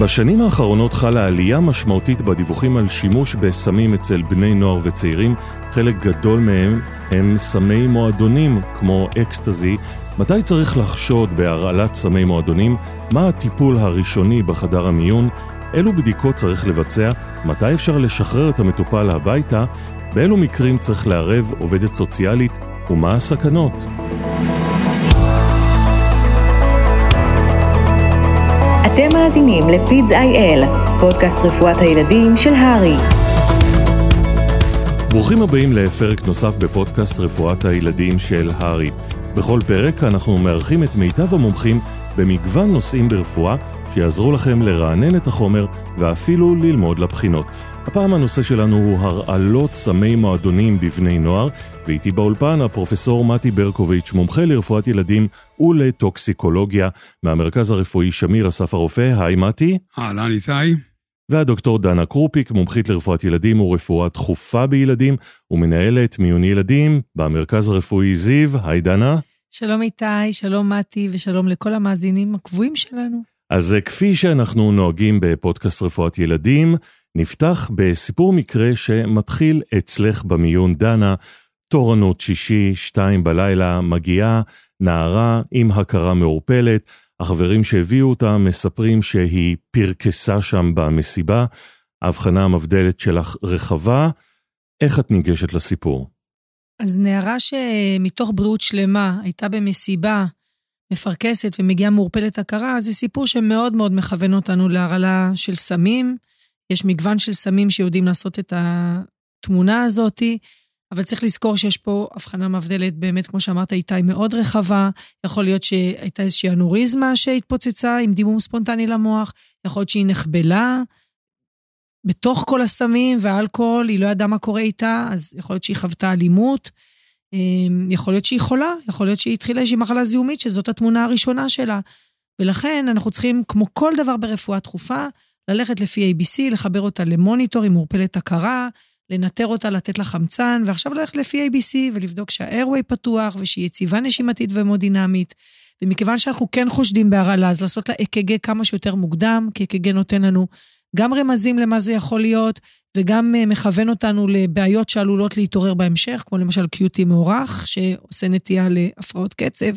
בשנים האחרונות חלה עלייה משמעותית בדיווחים על שימוש בסמים אצל בני נוער וצעירים. חלק גדול מהם הם סמי מועדונים כמו אקסטזי. מתי צריך לחשוד בהרעלת סמי מועדונים? מה הטיפול הראשוני בחדר המיון? אילו בדיקות צריך לבצע? מתי אפשר לשחרר את המטופל הביתה? באילו מקרים צריך לערב עובדת סוציאלית? ומה הסכנות? אתם מאזינים לפידס IL, פודקאסט רפואת הילדים של הרי. ברוכים הבאים לפרק נוסף בפודקאסט רפואת הילדים של הרי. בכל פרק אנחנו מארחים את מיטב המומחים במגוון נושאים ברפואה שיעזרו לכם לרענן את החומר ואפילו ללמוד לבחינות. הפעם הנושא שלנו הוא הרעלות סמי מועדונים בבני נוער, ואיתי באולפן הפרופסור מתי ברקוביץ', מומחה לרפואת ילדים ולטוקסיקולוגיה מהמרכז הרפואי שמיר אסף הרופא. היי מתי. אהלן איתי. והדוקטור דנה קרופיק, מומחית לרפואת ילדים ורפואה דחופה בילדים ומנהלת מיון ילדים במרכז הרפואי זיו. היי דנה. שלום איתי, שלום מתי ושלום לכל המאזינים הקבועים שלנו. אז כפי שאנחנו נוהגים בפודקאסט רפואת ילדים, נפתח בסיפור מקרה שמתחיל אצלך במיון דנה. תורנות שישי, 2:00 בלילה, מגיעה נערה עם הכרה מעורפלת. החברים שהביאו אותה מספרים שהיא פרקסה שם במסיבה. ההבחנה המבדלת שלך רחבה. איך את ניגשת לסיפור? אז נערה שמתוך בריאות שלמה הייתה במסיבה מפרקסת ומגיעה מעורפלת הכרה, זה סיפור שמאוד מאוד מכוון אותנו להרעלה של סמים. יש מגוון של סמים שיודעים לעשות את התמונה הזאת, אבל צריך לזכור שיש פה הבחנה מבדלת, באמת, כמו שאמרת, איתי מאוד רחבה. יכול להיות שהייתה איזושהי אנוריזמה שהתפוצצה עם דימום ספונטני למוח, יכול להיות שהיא נחבלה בתוך כל הסמים והאלכוהול, היא לא ידעה מה קורה איתה, אז יכול להיות שהיא חוותה אלימות, יכול להיות שהיא חולה, יכול להיות שהיא התחילה איזושהי מחלה זיהומית, שזאת התמונה הראשונה שלה. ולכן אנחנו צריכים, כמו כל דבר ברפואה דחופה, ללכת לפי ABC, לחבר אותה למוניטור עם מורפלת הכרה, לנטר אותה, לתת לה חמצן, ועכשיו ללכת לפי ABC ולבדוק שהאירוויי פתוח, ושהיא יציבה נשימתית ומודינמית. ומכיוון שאנחנו כן חושדים בהרעלה, אז לעשות לה אק"ג כמה שיותר מוקדם, כי אק"ג נותן לנו גם רמזים למה זה יכול להיות, וגם מכוון אותנו לבעיות שעלולות להתעורר בהמשך, כמו למשל קיוטי מאורך, שעושה נטייה להפרעות קצב.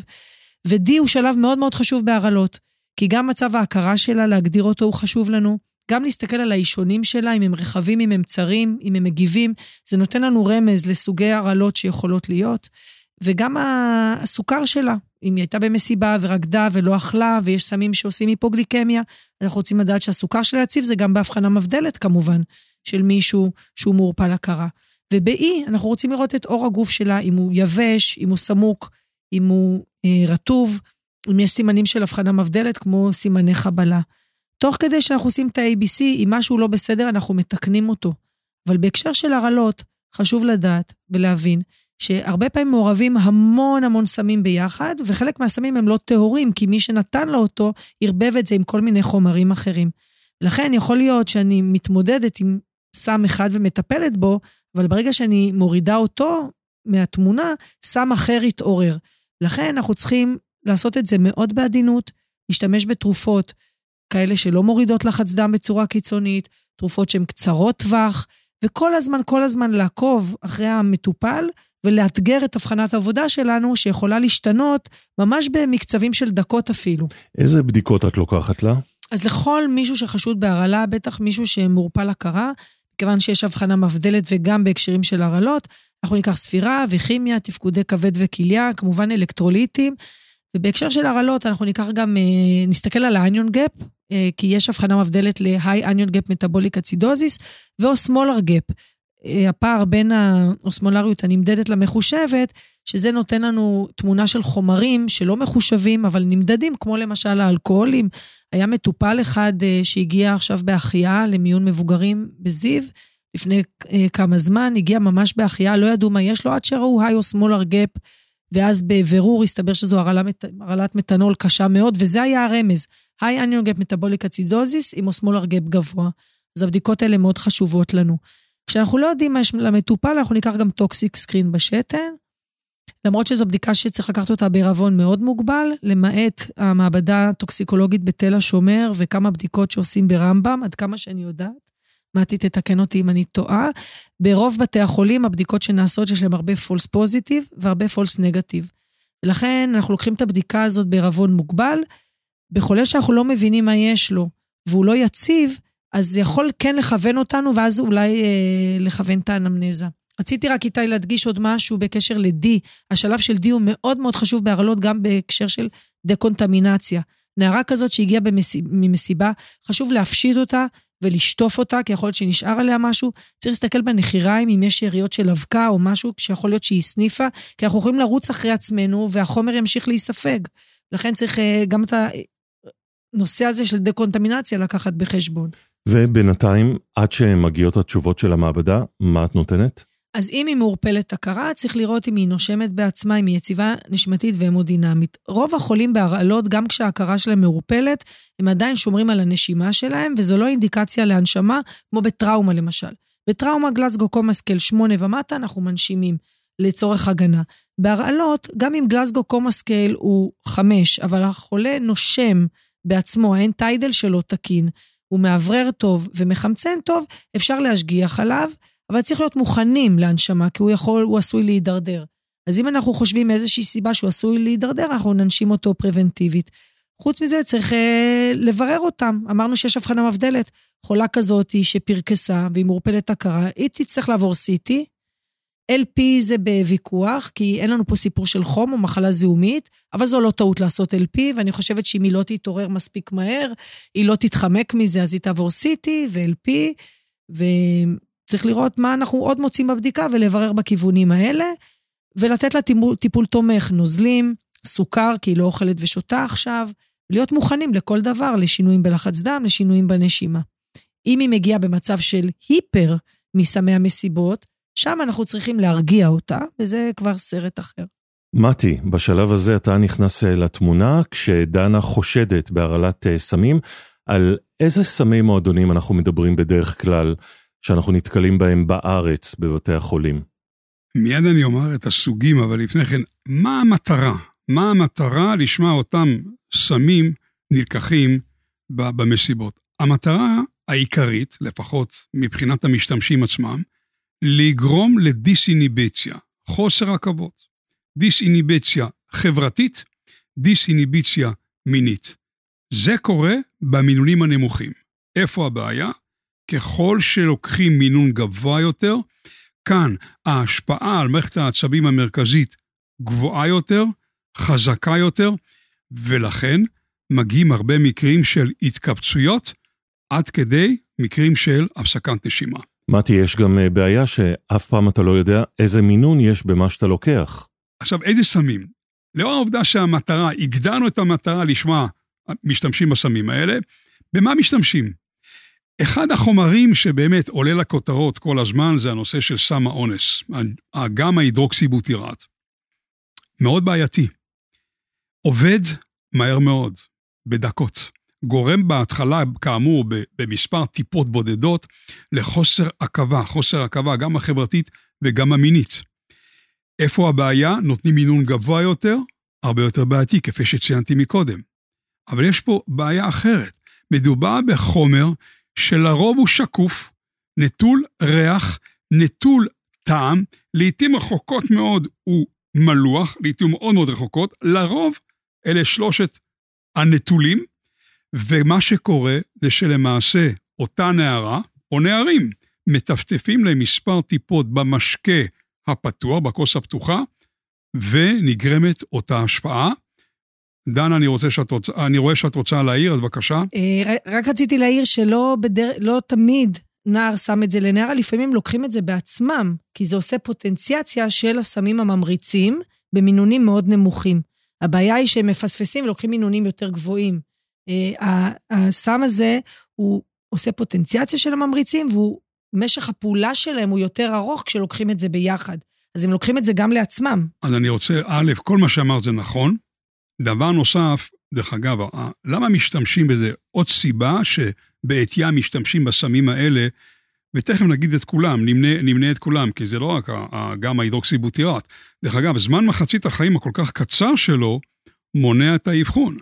ו-D הוא שלב מאוד מאוד חשוב בהרעלות. כי גם מצב ההכרה שלה, להגדיר אותו, הוא חשוב לנו. גם להסתכל על האישונים שלה, אם הם רחבים, אם הם צרים, אם הם מגיבים, זה נותן לנו רמז לסוגי הרעלות שיכולות להיות. וגם הסוכר שלה, אם היא הייתה במסיבה ורקדה ולא אכלה, ויש סמים שעושים היפוגליקמיה, אנחנו רוצים לדעת שהסוכר שלה יציב, זה גם בהבחנה מבדלת כמובן, של מישהו שהוא מעורפל הכרה. ובאי, אנחנו רוצים לראות את אור הגוף שלה, אם הוא יבש, אם הוא סמוק, אם הוא רטוב, אם יש סימנים של הבחנה מבדלת, כמו סימני חבלה. תוך כדי שאנחנו עושים את ה-ABC, אם משהו לא בסדר, אנחנו מתקנים אותו. אבל בהקשר של הרעלות, חשוב לדעת ולהבין, שהרבה פעמים מעורבים המון המון סמים ביחד, וחלק מהסמים הם לא טהורים, כי מי שנתן לו אותו, ירבב את זה עם כל מיני חומרים אחרים. לכן יכול להיות שאני מתמודדת עם סם אחד ומטפלת בו, אבל ברגע שאני מורידה אותו מהתמונה, סם אחר יתעורר. לכן אנחנו צריכים לעשות את זה מאוד בעדינות, להשתמש בתרופות כאלה שלא מורידות לחץ דם בצורה קיצונית, תרופות שהן קצרות טווח, וכל הזמן, כל הזמן לעקוב אחרי המטופל, ולאתגר את הבחנת העבודה שלנו, שיכולה להשתנות ממש במקצבים של דקות אפילו. איזה בדיקות את לוקחת לה? אז לכל מישהו שחשוד בהרעלה, בטח מישהו שמורפל הכרה, כיוון שיש הבחנה מבדלת וגם בהקשרים של הרעלות, אנחנו ניקח ספירה וכימיה, תפקודי כבד וכליה, כמובן אלקטרוליטים, ובהקשר של הרעלות אנחנו ניקח גם, נסתכל על האניון גאפ, כי יש הבחנה מבדלת להי אניון גאפ מטאבוליק אצידוזיס, ואוסמולר גאפ, הפער בין האוסמולריות הנמדדת למחושבת, שזה נותן לנו תמונה של חומרים שלא מחושבים, אבל נמדדים, כמו למשל האלכוהולים. היה מטופל אחד שהגיע עכשיו בהחייאה למיון מבוגרים בזיו, לפני כמה זמן, הגיע ממש בהחייאה, לא ידעו מה יש לו, עד שראו היי אוסמולר גאפ, ואז בבירור הסתבר שזו הרעלת מתנול קשה מאוד, וזה היה הרמז, היי אניון גאפ מטאבוליק אצידוזיס עם אוסמולר גאפ גבוה. אז הבדיקות האלה מאוד חשובות לנו. כשאנחנו לא יודעים מה יש למטופל, אנחנו ניקח גם טוקסיק סקרין בשתן, למרות שזו בדיקה שצריך לקחת אותה בערבון מאוד מוגבל, למעט המעבדה הטוקסיקולוגית בתל השומר, וכמה בדיקות שעושים ברמב"ם, עד כמה שאני יודעת, מעטי תתקן אותי אם אני טועה, ברוב בתי החולים הבדיקות שנעשות, יש להם הרבה פולס פוזיטיב, והרבה פולס נגטיב. ולכן אנחנו לוקחים את הבדיקה הזאת בערבון מוגבל, בחולה שאנחנו לא מבינים מה יש לו, והוא לא יציב, אז יכול כן לכוון אותנו, ואז אולי לכוון את האנמנזה. רציתי רק איתי להדגיש עוד משהו בקשר לדי, השלב של די הוא מאוד מאוד חשוב בהרעלות, גם בהקשר של דקונטמינציה. נערה כזאת שהגיעה ממסיבה, חשוב להפשיט אותה ולשטוף אותה, כי יכול להיות שנשאר עליה משהו, צריך להסתכל בנחיריים, אם יש שאריות של אבקה או משהו, שיכול להיות שהיא סניפה, כי אנחנו יכולים לרוץ אחרי עצמנו, והחומר ימשיך להיספג. לכן צריך גם את הנושא הזה של דקונטמינציה לקחת בחשבון. ובינתיים, עד שמגיעות התשובות של המעבדה, מה את נותנת? אז אם היא מעורפלת הכרה, צריך לראות אם היא נושמת בעצמה, אם היא יציבה נשמתית והמודינמית. רוב החולים בהרעלות, גם כשההכרה שלהם מעורפלת, הם עדיין שומרים על הנשימה שלהם, וזו לא אינדיקציה להנשמה, כמו בטראומה למשל. בטראומה גלסגו קומסקל 8 ומטה, אנחנו מנשימים לצורך הגנה. בהרעלות, גם אם גלסגו קומסקל הוא 5, אבל החולה נושם בעצמו, אין טיידל שלו תקין, הוא מעברר טוב ומחמצן טוב, אפשר להשגיח עליו, אבל צריך להיות מוכנים להנשמה, כי הוא עשוי להידרדר. אז אם אנחנו חושבים מאיזושהי סיבה שהוא עשוי להידרדר, אנחנו ננשים אותו פרבנטיבית. חוץ מזה צריך לברר אותם. אמרנו שיש הבחנה מבדלת. חולה כזאת שפרקסה והיא מורפלת הכרה, היא תצטרך לעבור CT. LP זה בוויכוח, כי אין לנו פה סיפור של חום או מחלה זיהומית, אבל זו לא טעות לעשות LP, ואני חושבת שאם היא לא תתעורר מספיק מהר, היא לא תתחמק מזה, אז היא תעבור CT ו-LP, צריך לראות מה אנחנו עוד מוצאים בבדיקה, ולברר בכיוונים האלה, ולתת לה טיפול תומך, נוזלים, סוכר, כי היא לא אוכלת ושותה עכשיו, להיות מוכנים לכל דבר, לשינויים בלחץ דם, לשינויים בנשימה. אם היא מגיעה במצב של היפר מסמי המסיבות, שם אנחנו צריכים להרגיע אותה, וזה כבר סרט אחר. מתי, בשלב הזה אתה נכנס לתמונה, כשדנה חושדת בהרעלת סמים, על איזה סמי מועדונים אנחנו מדברים בדרך כלל, שאנחנו נתקלים בהם בארץ, בבתי החולים. מיד אני אומר את הסוגים, אבל לפני כן, מה המטרה? מה המטרה לשמוע אותם סמים נלקחים במסיבות? המטרה העיקרית, לפחות מבחינת המשתמשים עצמם, לגרום לדיס-איניביציה, חוסר עקבות. דיס-איניביציה חברתית, דיס-איניביציה מינית. זה קורה במינונים הנמוכים. איפה הבעיה? ככל שלוקחים מינון גבוה יותר, כאן ההשפעה על מערכת העצבים המרכזית גבוהה יותר, חזקה יותר, ולכן מגיעים הרבה מקרים של התקבצויות, עד כדי מקרים של הפסקת נשימה. מתי, יש גם בעיה שאף פעם אתה לא יודע איזה מינון יש במה שאתה לוקח. עכשיו, איזה סמים? לאור העובדה שהמטרה, הגדלנו את המטרה לשמה, משתמשים בסמים האלה, במה משתמשים? אחד החומרים שבאמת עולה לכותרות כל הזמן, זה הנושא של סם האונס, גם ההידרוקסיבוטירט. מאוד בעייתי. עובד מהר מאוד, בדקות. גורם בהתחלה, כאמור, במספר טיפות בודדות, לחוסר עקבה, חוסר עקבה גם החברתית וגם המינית. איפה הבעיה? נותנים מינון גבוה יותר, הרבה יותר בעייתי, כפי שציינתי מקודם. אבל יש פה בעיה אחרת. מדובר בחומר שלרוב הוא שקוף, נטול ריח, נטול טעם, לעתים רחוקות מאוד הוא מלוח, לעתים מאוד מאוד רחוקות, לרוב אלה שלושת הנטולים, ומה שקורה זה שלמעשה אותה נערה או נערים מטפטפים למספר טיפות במשקה הפתוח, בכוס הפתוחה, ונגרמת אותה השפעה. דנה, אני רואה שאת רוצה להעיר, אז בבקשה. רק רציתי להעיר שלא תמיד נער שם את זה לנערה, לפעמים לוקחים את זה בעצמם, כי זה עושה פוטנציאציה של הסמים הממריצים, במינונים מאוד נמוכים. הבעיה היא שהם מפספסים ולוקחים מינונים יותר גבוהים. הסם הזה, הוא עושה פוטנציאציה של הממריצים, ומשך הפעולה שלהם הוא יותר ארוך, כשלוקחים את זה ביחד. אז הם לוקחים את זה גם לעצמם. אז אני רוצה, כל מה שאמרת זה נכון, דבר נוסף, דרך אגב, למה משתמשים בזה? עוד סיבה שבעתיה משתמשים בסמים האלה, ותכף נגיד את כולם, נמנה את כולם, כי זה לא רק גם ההידרוקסיבוטירט. דרך אגב, זמן מחצית החיים הכל כך קצר שלו, מונע את האבחון.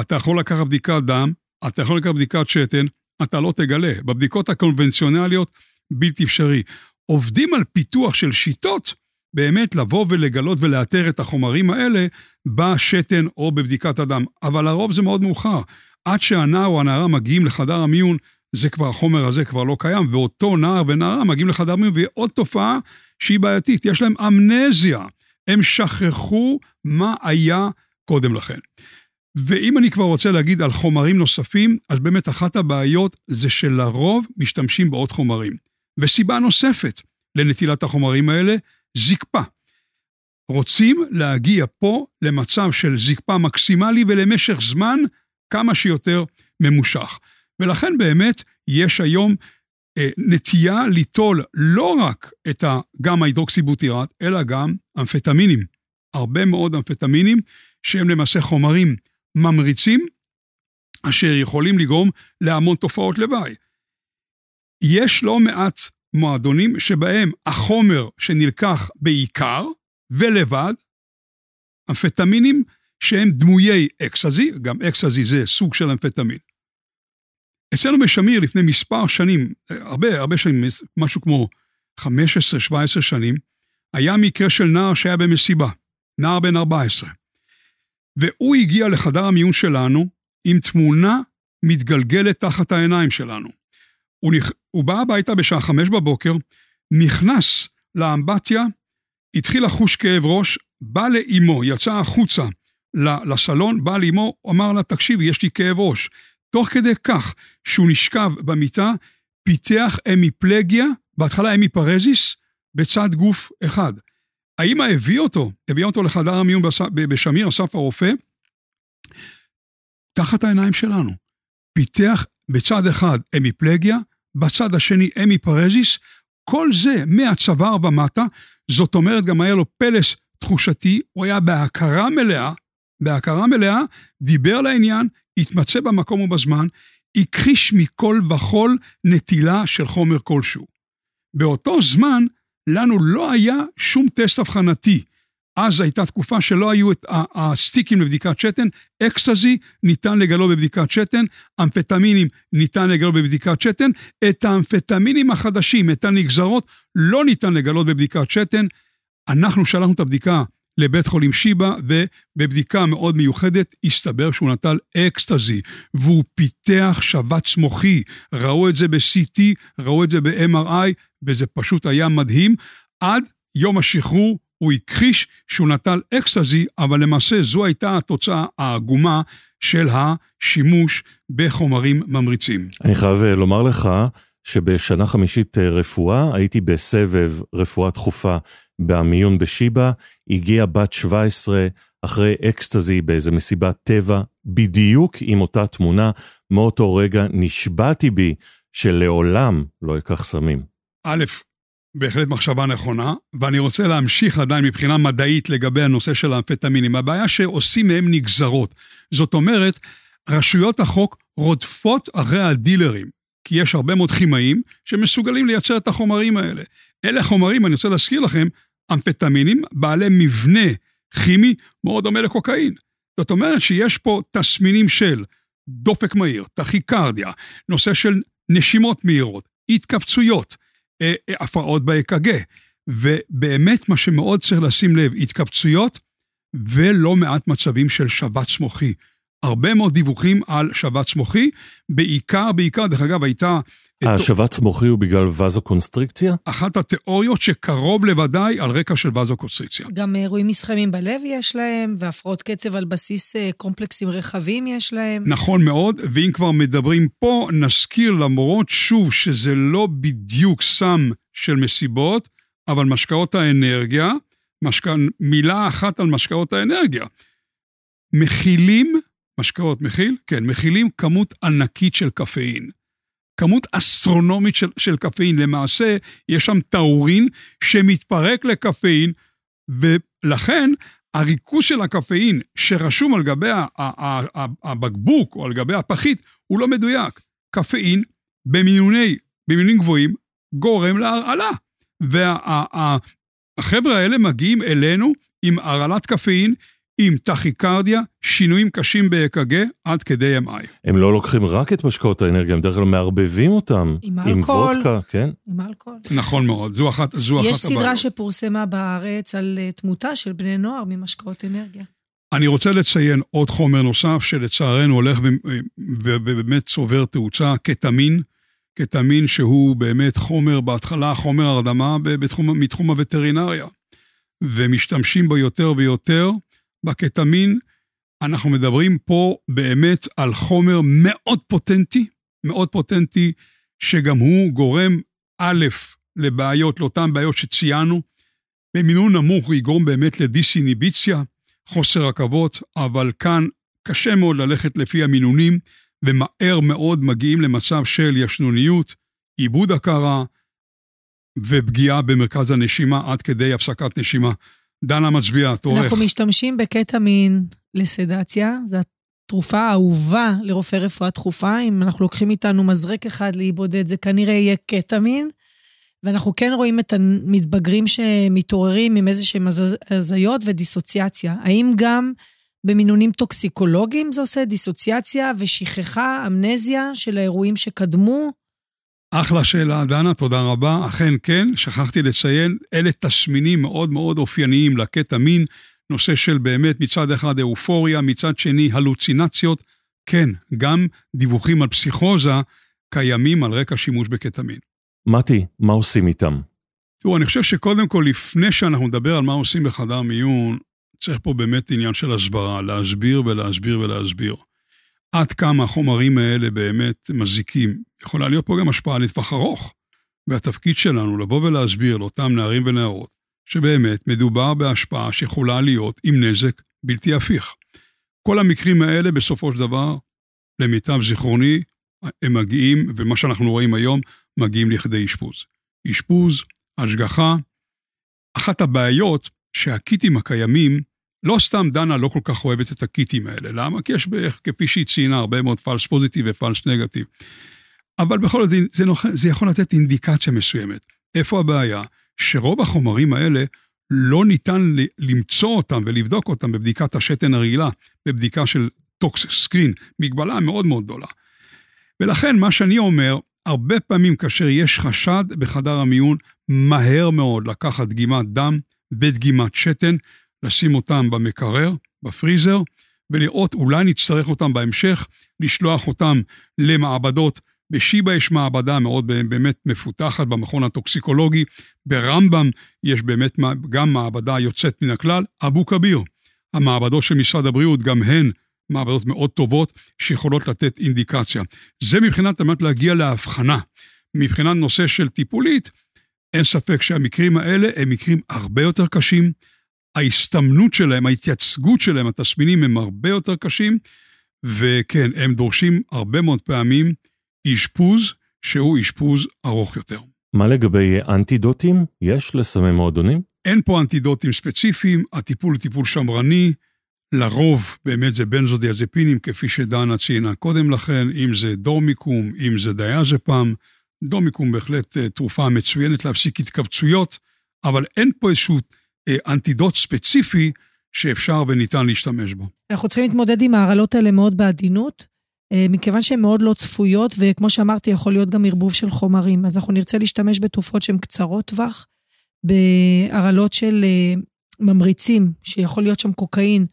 אתה יכול לקחת בדיקת דם, אתה יכול לקחת בדיקת שתן, אתה לא תגלה. בבדיקות הקונבנציונליות, בלתי אפשרי. עובדים על פיתוח של שיטות, באמת לבוא ולגלות ולאתר את החומרים האלה, בשתן או בבדיקת הדם. אבל הרוב זה מאוד מאוחר. עד שהנער או הנערה מגיעים לחדר המיון, זה כבר, החומר הזה כבר לא קיים, ואותו נער ונערה מגיעים לחדר מיון, ועוד תופעה שהיא בעייתית, יש להם אמנזיה, הם שכחו מה היה קודם לכן. ואם אני כבר רוצה להגיד על חומרים נוספים, אז באמת אחת הבעיות זה שלרוב משתמשים בעוד חומרים. וסיבה נוספת לנטילת החומרים האלה, זקפה. רוצים להגיע פה למצב של זקפה מקסימלי, ולמשך זמן כמה שיותר ממושך. ולכן באמת יש היום נטייה ליטול לא רק את גם ההידרוקסיבוטירט, אלא גם אמפטמינים. הרבה מאוד אמפטמינים שהם למעשה חומרים ממריצים, אשר יכולים לגרום להמון תופעות לוואי. יש לא מעט מועדונים שבהם החומר שנלקח בעיקר ולבד, אמפטמינים שהם דמויי אקסטזי, גם אקסטזי זה סוג של אמפטמין. אצלנו בשמיר לפני מספר שנים, הרבה שנים, משהו כמו 15-17 שנים, היה מקרה של נער שהיה במסיבה, נער בן 14. והוא הגיע לחדר המיון שלנו עם תמונה מתגלגלת תחת העיניים שלנו. הוא בא הביתה בשעה 5 בבוקר, נכנס לאמבטיה, התחיל לחוש כאב ראש, בא לאמו, יצא החוצה לסלון, בא לאמו, אמר לה, תקשיב, יש לי כאב ראש. תוך כדי כך שהוא נשכב במיטה, פיתח המיפלגיה, בהתחלה המיפרזיס, בצד גוף אחד. האמא הביא אותו לחדר המיון בשמיר אסף הרופא, תחת העיניים שלנו. פיתח בצד אחד המיפלגיה, בצד השני המיפרזיס, כל זה מהצוואר במטה, זאת אומרת גם היה לו פלס תחושתי, הוא היה בהכרה מלאה, דיבר לעניין, התמצא במקום ובזמן, הכחיש מכל וכל נטילה של חומר כלשהו. באותו זמן, לנו לא היה שום טסט הבחנתי. אז הייתה תקופה שלא היו את הסטיקים לבדיקת שתן, אקסטזי ניתן לגלו בבדיקת שתן, אמפטמינים ניתן לגלו בבדיקת שתן, את האמפטמינים החדשים, את הנגזרות, לא ניתן לגלות בבדיקת שתן. אנחנו שלחנו את הבדיקה לבית חולים שיבה, ובבדיקה מאוד מיוחדת, הסתבר שהוא נטל אקסטזי, והוא פיתח שבץ מוחי, ראו את זה ב-CT, ראו את זה ב-MRI, וזה פשוט היה מדהים, עד יום השחרור, הוא הכחיש שהוא נטל אקסטזי, אבל למעשה זו הייתה התוצאה העגומה, של השימוש בחומרים ממריצים. אני חייב לומר לך, שבשנה חמישית רפואה, הייתי בסבב רפואה דחופה, במיון בשיבה, הגיעה בת 17 אחרי אקסטזי באיזה מסיבת טבע, בדיוק עם אותה תמונה, מאותו רגע נשבעתי בי שלעולם לא אקח סמים. א', בהחלט מחשבה נכונה, ואני רוצה להמשיך עדיין מבחינה מדעית לגבי הנושא של האמפטמינים. הבעיה שעושים מהם נגזרות. זאת אומרת, רשויות החוק רודפות אחרי הדילרים. כי יש הרבה מאוד כימאים שמסוגלים לייצר את החומרים האלה. אלה חומרים, אני רוצה להזכיר לכם, אמפטמינים בעלי מבנה כימי מאוד דומה לקוקאין. זאת אומרת שיש פה תסמינים של דופק מהיר, טכיקרדיה, נושא של נשימות מהירות, התכווצויות, הפרעות ב-EKG, ובאמת מה שמאוד צריך לשים לב, התכווצויות ולא מעט מצבים של שבץ מוחי. הרבה מאוד דיווחים על שבץ מוחי, בעיקר, דרך אגב, הייתה... השבץ מוחי הוא בגלל וזוקונסטריקציה? אחת התיאוריות שקרוב לוודאי על רקע של וזוקונסטריקציה. גם אירועים מסחמים בלב יש להם, והפרעות קצב על בסיס קומפלקסים רחבים יש להם. נכון מאוד, ואם כבר מדברים פה, נזכיר למרות שוב שזה לא בדיוק סם של מסיבות, אבל משקאות האנרגיה, מילה אחת על משקאות האנרגיה. מכילים כמות ענקית של קפאין, כמות אסטרונומית של קפאין, למעשה יש שם טאורין שמתפרק לקפאין, ולכן הריכוז של הקפאין שרשום על גבי הבקבוק או על גבי הפחית, הוא לא מדויק. קפאין במיונים גבוהים גורם להרעלה. והחבר'ה האלה מגיעים אלינו עם הרעלת קפאין, עם טכיקרדיה, שינויים קשים ב-EKG, עד כדי MI. הם לא לוקחים רק את משקאות האנרגיה, הם דרך כלל מערבבים אותם. עם וודקה, כן? עם אלכוהול. נכון מאוד, זו אחת הבעיות. יש סדרה שפורסמה בארץ על תמותה של בני נוער ממשקאות אנרגיה. אני רוצה לציין עוד חומר נוסף, שלצערנו הולך ובאמת צובר תאוצה, קטמין, קטמין שהוא באמת חומר, בהתחלה חומר הרדמה, מתחום הווטרינריה, ומשתמשים בו יותר ויותר. בקטמין, אנחנו מדברים פה באמת על חומר מאוד פוטנטי, מאוד פוטנטי, שגם הוא גורם א' לבעיות, לאותן בעיות שציינו, במינון נמוך יגרום באמת לדיסאיניביציה, חוסר עכבות, אבל כאן קשה מאוד ללכת לפי המינונים, ומהר מאוד מגיעים למצב של ישנוניות, עיבוד הכרה, ופגיעה במרכז הנשימה, עד כדי הפסקת נשימה. דנה מצביעה, תורך. אנחנו משתמשים בקטמין לסדציה, זו התרופה האהובה לרופא רפואה דחופה, אם אנחנו לוקחים איתנו מזרק אחד להיבודד, זה כנראה יהיה קטמין, ואנחנו כן רואים את המתבגרים שמתעוררים עם איזשהם הזיות ודיסוציאציה. האם גם במינונים טוקסיקולוגיים זה עושה דיסוציאציה ושכחה, אמנזיה של האירועים שקדמו? אחלה שאלה, דנה, תודה רבה. אכן כן, שכחתי לציין, אלה תסמינים מאוד מאוד אופייניים לקטמין, נושא של באמת מצד אחד אופוריה, מצד שני הלוצינציות, כן, גם דיווחים על פסיכוזה קיימים על רקע שימוש בקטמין. מתי, מה עושים איתם? תראו, אני חושב שקודם כל, לפני שאנחנו נדבר על מה עושים בחדר מיון, צריך פה באמת עניין של הסברה, להסביר ולהסביר ולהסביר. עד כמה החומרים האלה באמת מזיקים. יכולה להיות פה גם השפעה לטווח ארוך. והתפקיד שלנו לבוא ולהסביר לאותם נערים ונערות, שבאמת מדובר בהשפעה שיכולה להיות עם נזק בלתי הפיך. כל המקרים האלה בסופו של דבר, למיטב זיכרוני, הם מגיעים, ומה שאנחנו רואים היום, מגיעים לכדי אשפוז. אשפוז, השגחה. אחת הבעיות שהקיטים הקיימים, לא סתם דנה לא כל כך אוהבת את הקיטים האלה. למה? כי יש בערך, כפי שהיא ציינה, הרבה מאוד פלס פוזיטיב ופלס נגטיב. אבל בכל זאת, זה יכול לתת אינדיקציה מסוימת. איפה הבעיה? שרוב החומרים האלה לא ניתן למצוא אותם ולבדוק אותם בבדיקת השתן הרעילה, בבדיקה של טוקס סקרין, מגבלה מאוד מאוד גדולה. ולכן מה שאני אומר, הרבה פעמים כאשר יש חשד בחדר המיון, מהר מאוד לקחת דגימת דם בדגימת שתן, לשים אותם במקרר, בפריזר, ולראות, אולי נצטרך אותם בהמשך, לשלוח אותם למעבדות. בשיבא יש מעבדה מאוד באמת מפותחת במכון הטוקסיקולוגי, ברמב"ם יש באמת גם מעבדה יוצאת מן הכלל, אבו קביר. המעבדות של משרד הבריאות, גם הן מעבדות מאוד טובות, שיכולות לתת אינדיקציה. זה מבחינת באמת להגיע להבחנה. מבחינת נושא של טיפולית, אין ספק שהמקרים האלה הם מקרים הרבה יותר קשים, ההסתמנות שלהם, ההתייצגות שלהם, התסמינים הם הרבה יותר קשים, וכן, הם דורשים הרבה מאוד פעמים אשפוז, שהוא אשפוז ארוך יותר. מה לגבי אנטידוטים? יש לסמי מועדונים? אין פה אנטידוטים ספציפיים, הטיפול הוא טיפול שמרני, לרוב באמת זה בנזודיאזפינים, כפי שדנה ציינה קודם לכן, אם זה דורמיקום, אם זה דיאזפם, דורמיקום בהחלט תרופה מצוינת להפסיק התכווצויות, אבל אין פה איזשהו אנטידוט ספציפי שאפשר וניתן להשתמש בו. אנחנו צריכים להתמודד עם ההרעלות האלה מאוד בעדינות, מכיוון שהן מאוד לא צפויות, וכמו שאמרתי, יכול להיות גם ערבוב של חומרים, אז אנחנו נרצה להשתמש בתרופות שהן קצרות טווח, בהרעלות של ממריצים, שיכול להיות שם קוקאין,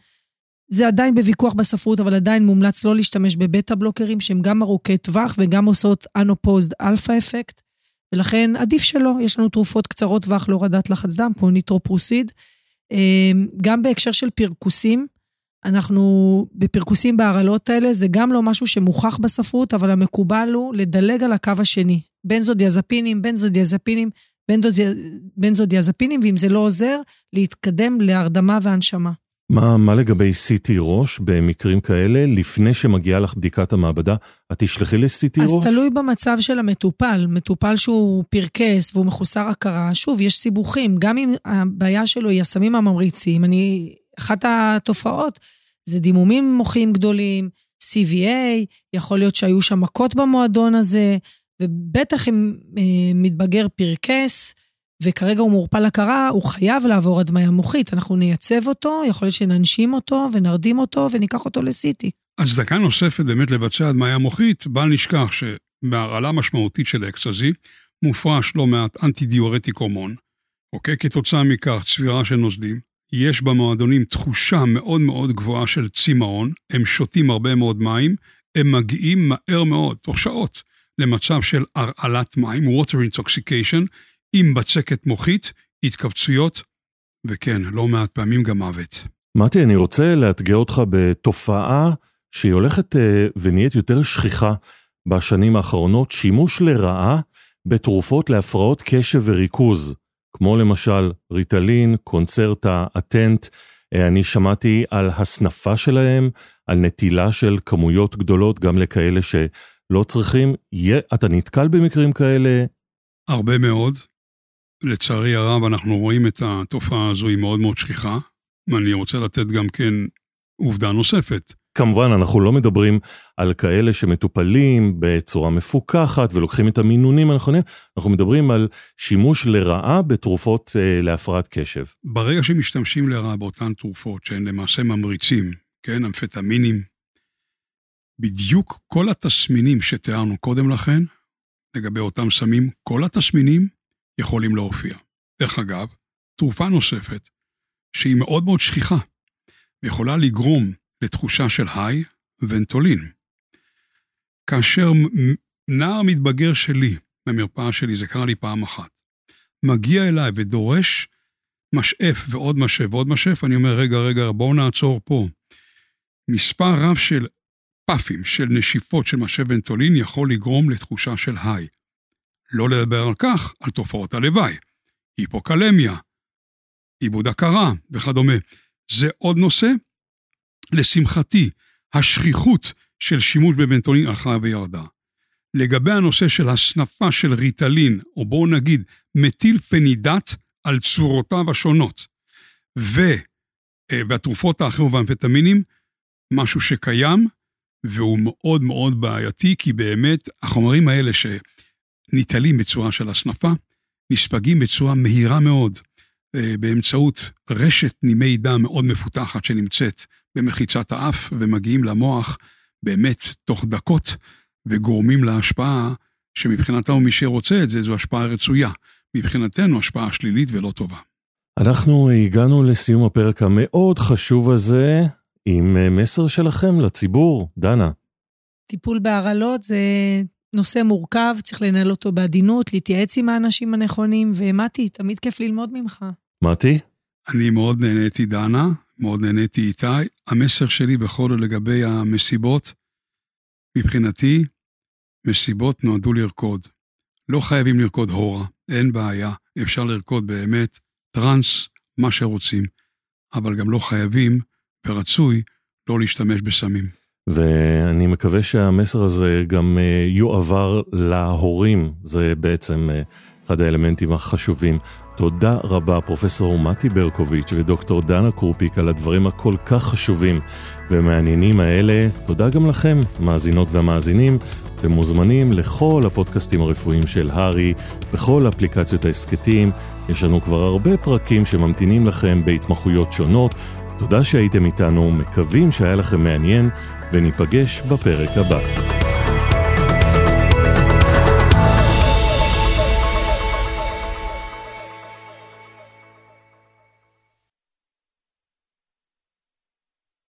זה עדיין בוויכוח בספרות, אבל עדיין מומלץ לא להשתמש בבטה בלוקרים, שהם גם ארוכי טווח, וגם עושות unopposed alpha effect, ולכן עדיף שלא, יש לנו תרופות קצרות טווח להורדת לחץ דם, כמו ניטרופרוסיד, גם בהקשר של פרקוסים, אנחנו בפרקוסים בהרעלות האלה, זה גם לא משהו שמוכח בספרות, אבל המקובל הוא לדלג על הקו השני, בנזודיאזפינים, בנזודיאזפינים, בנזודיאזפינים, ואם זה לא עוזר, להתקדם להרדמה והנשמה. מה לגבי CT ראש במקרים כאלה, לפני שמגיעה לך בדיקת המעבדה, את תשלחי ל-CT ראש? אז תלוי במצב של המטופל, מטופל שהוא פרקס והוא מחוסר הכרה, שוב, יש סיבוכים, גם אם הבעיה שלו היא הסמים הממריצים, אחת התופעות זה דימומים מוחיים גדולים, CVA, יכול להיות שהיו שם מכות במועדון הזה, ובטח אם מתבגר פרקס, וכרגע הוא מורפא להכרה, הוא חייב לעבור הדמיה מוחית, אנחנו נייצב אותו, יכול להיות שננשים אותו, ונרדים אותו, וניקח אותו לסיטי. הצדקה נוספת באמת לבצע הדמיה מוחית, בל נשכח שבהרעלה משמעותית של אקסטזי, מופרש לא מעט אנטי-דיורטיק הורמון, אוקיי? כתוצאה מכך, צבירה של נוזלים, יש במועדונים תחושה מאוד מאוד גבוהה של צימאון, הם שותים הרבה מאוד מים, הם מגיעים מהר מאוד, תוך שעות, למצב של הרעלת מים, water intoxication, עם בצקת מוחית, התכווצויות, וכן, לא מעט פעמים גם מוות. מתי, אני רוצה לאתגר אותך בתופעה שהיא הולכת ונהיית יותר שכיחה בשנים האחרונות, שימוש לרעה בתרופות להפרעות קשב וריכוז, כמו למשל ריטלין, קונצרטה, אטנט, אני שמעתי על הסנפה שלהם, על נטילה של כמויות גדולות, גם לכאלה שלא צריכים, אתה נתקל במקרים כאלה? הרבה מאוד, לצערי הרב אנחנו רואים את התופעה הזו היא מאוד מאוד שכיחה, ואני רוצה לתת גם כן עובדה נוספת. כמובן אנחנו לא מדברים על כאלה שמטופלים בצורה מפוקחת ולוקחים את המינונים הנכונים, אנחנו מדברים על שימוש לרעה בתרופות להפרעת קשב. ברגע שמשתמשים לרעה באותן תרופות שהן למעשה ממריצים, כן, אמפטמינים, בדיוק כל התסמינים שתיארנו קודם לכן, לגבי אותם סמים, כל התסמינים יכולים להופיע. דרך אגב, תרופה נוספת, שהיא מאוד מאוד שכיחה, ויכולה לגרום לתחושה של היי ונטולין. כאשר נער מתבגר שלי, במרפאה שלי, זה קרה לי פעם אחת, מגיע אליי ודורש משאף ועוד משאף ועוד משאף, אני אומר, רגע, בואו נעצור פה. מספר רב של פאפים, של נשיפות של משאף ונטולין, יכול לגרום לתחושה של היי. לא לדבר על כך, על תופעות הלוואי, היפוקלמיה, עיבוד הכרה וכדומה. זה עוד נושא, לשמחתי, השכיחות של שימוש בוונטולין הלכה וירדה. לגבי הנושא של הסנפה של ריטלין, או בואו נגיד, מטיל פנידת על צורותיו השונות, והתרופות האחרות והאמפטמינים, משהו שקיים, והוא מאוד מאוד בעייתי, כי באמת החומרים האלה שניטלים בצורה של הסנפה, נספגים בצורה מהירה מאוד, באמצעות רשת נימי דם מאוד מפותחת שנמצאת במחיצת האף ומגיעים למוח באמת תוך דקות וגורמים להשפעה שמבחינתנו מי שרוצה את זה זו השפעה רצויה, מבחינתנו השפעה שלילית ולא טובה. אנחנו הגענו לסיום הפרק המאוד חשוב הזה עם מסר שלכם לציבור, דנה. טיפול בהרעלות זה נושא מורכב, צריך לנהל אותו בעדינות, להתייעץ עם האנשים הנכונים, ומתי, תמיד כיף ללמוד ממך. מתי? אני מאוד נהניתי דנה, מאוד נהניתי איתי, המסר שלי בכל לגבי המסיבות, מבחינתי, מסיבות נועדו לרקוד, לא חייבים לרקוד הורה, אין בעיה, אפשר לרקוד באמת, טרנס, מה שרוצים, אבל גם לא חייבים, ורצוי, לא להשתמש בסמים. ואני מקווה שהמסר הזה גם יועבר להורים, זה בעצם אחד האלמנטים החשובים. תודה רבה פרופסור מתי ברקוביץ' ודוקטור דנה קרופיק על הדברים הכל כך חשובים ומעניינים האלה. תודה גם לכם, מאזינות והמאזינים, אתם מוזמנים לכל הפודקאסטים הרפואיים של הרי, בכל אפליקציות ההסקטים, יש לנו כבר הרבה פרקים שממתינים לכם בהתמחויות שונות, תודה שהייתם איתנו, מקווים שהיה לכם מעניין וניפגש בפרק הבא.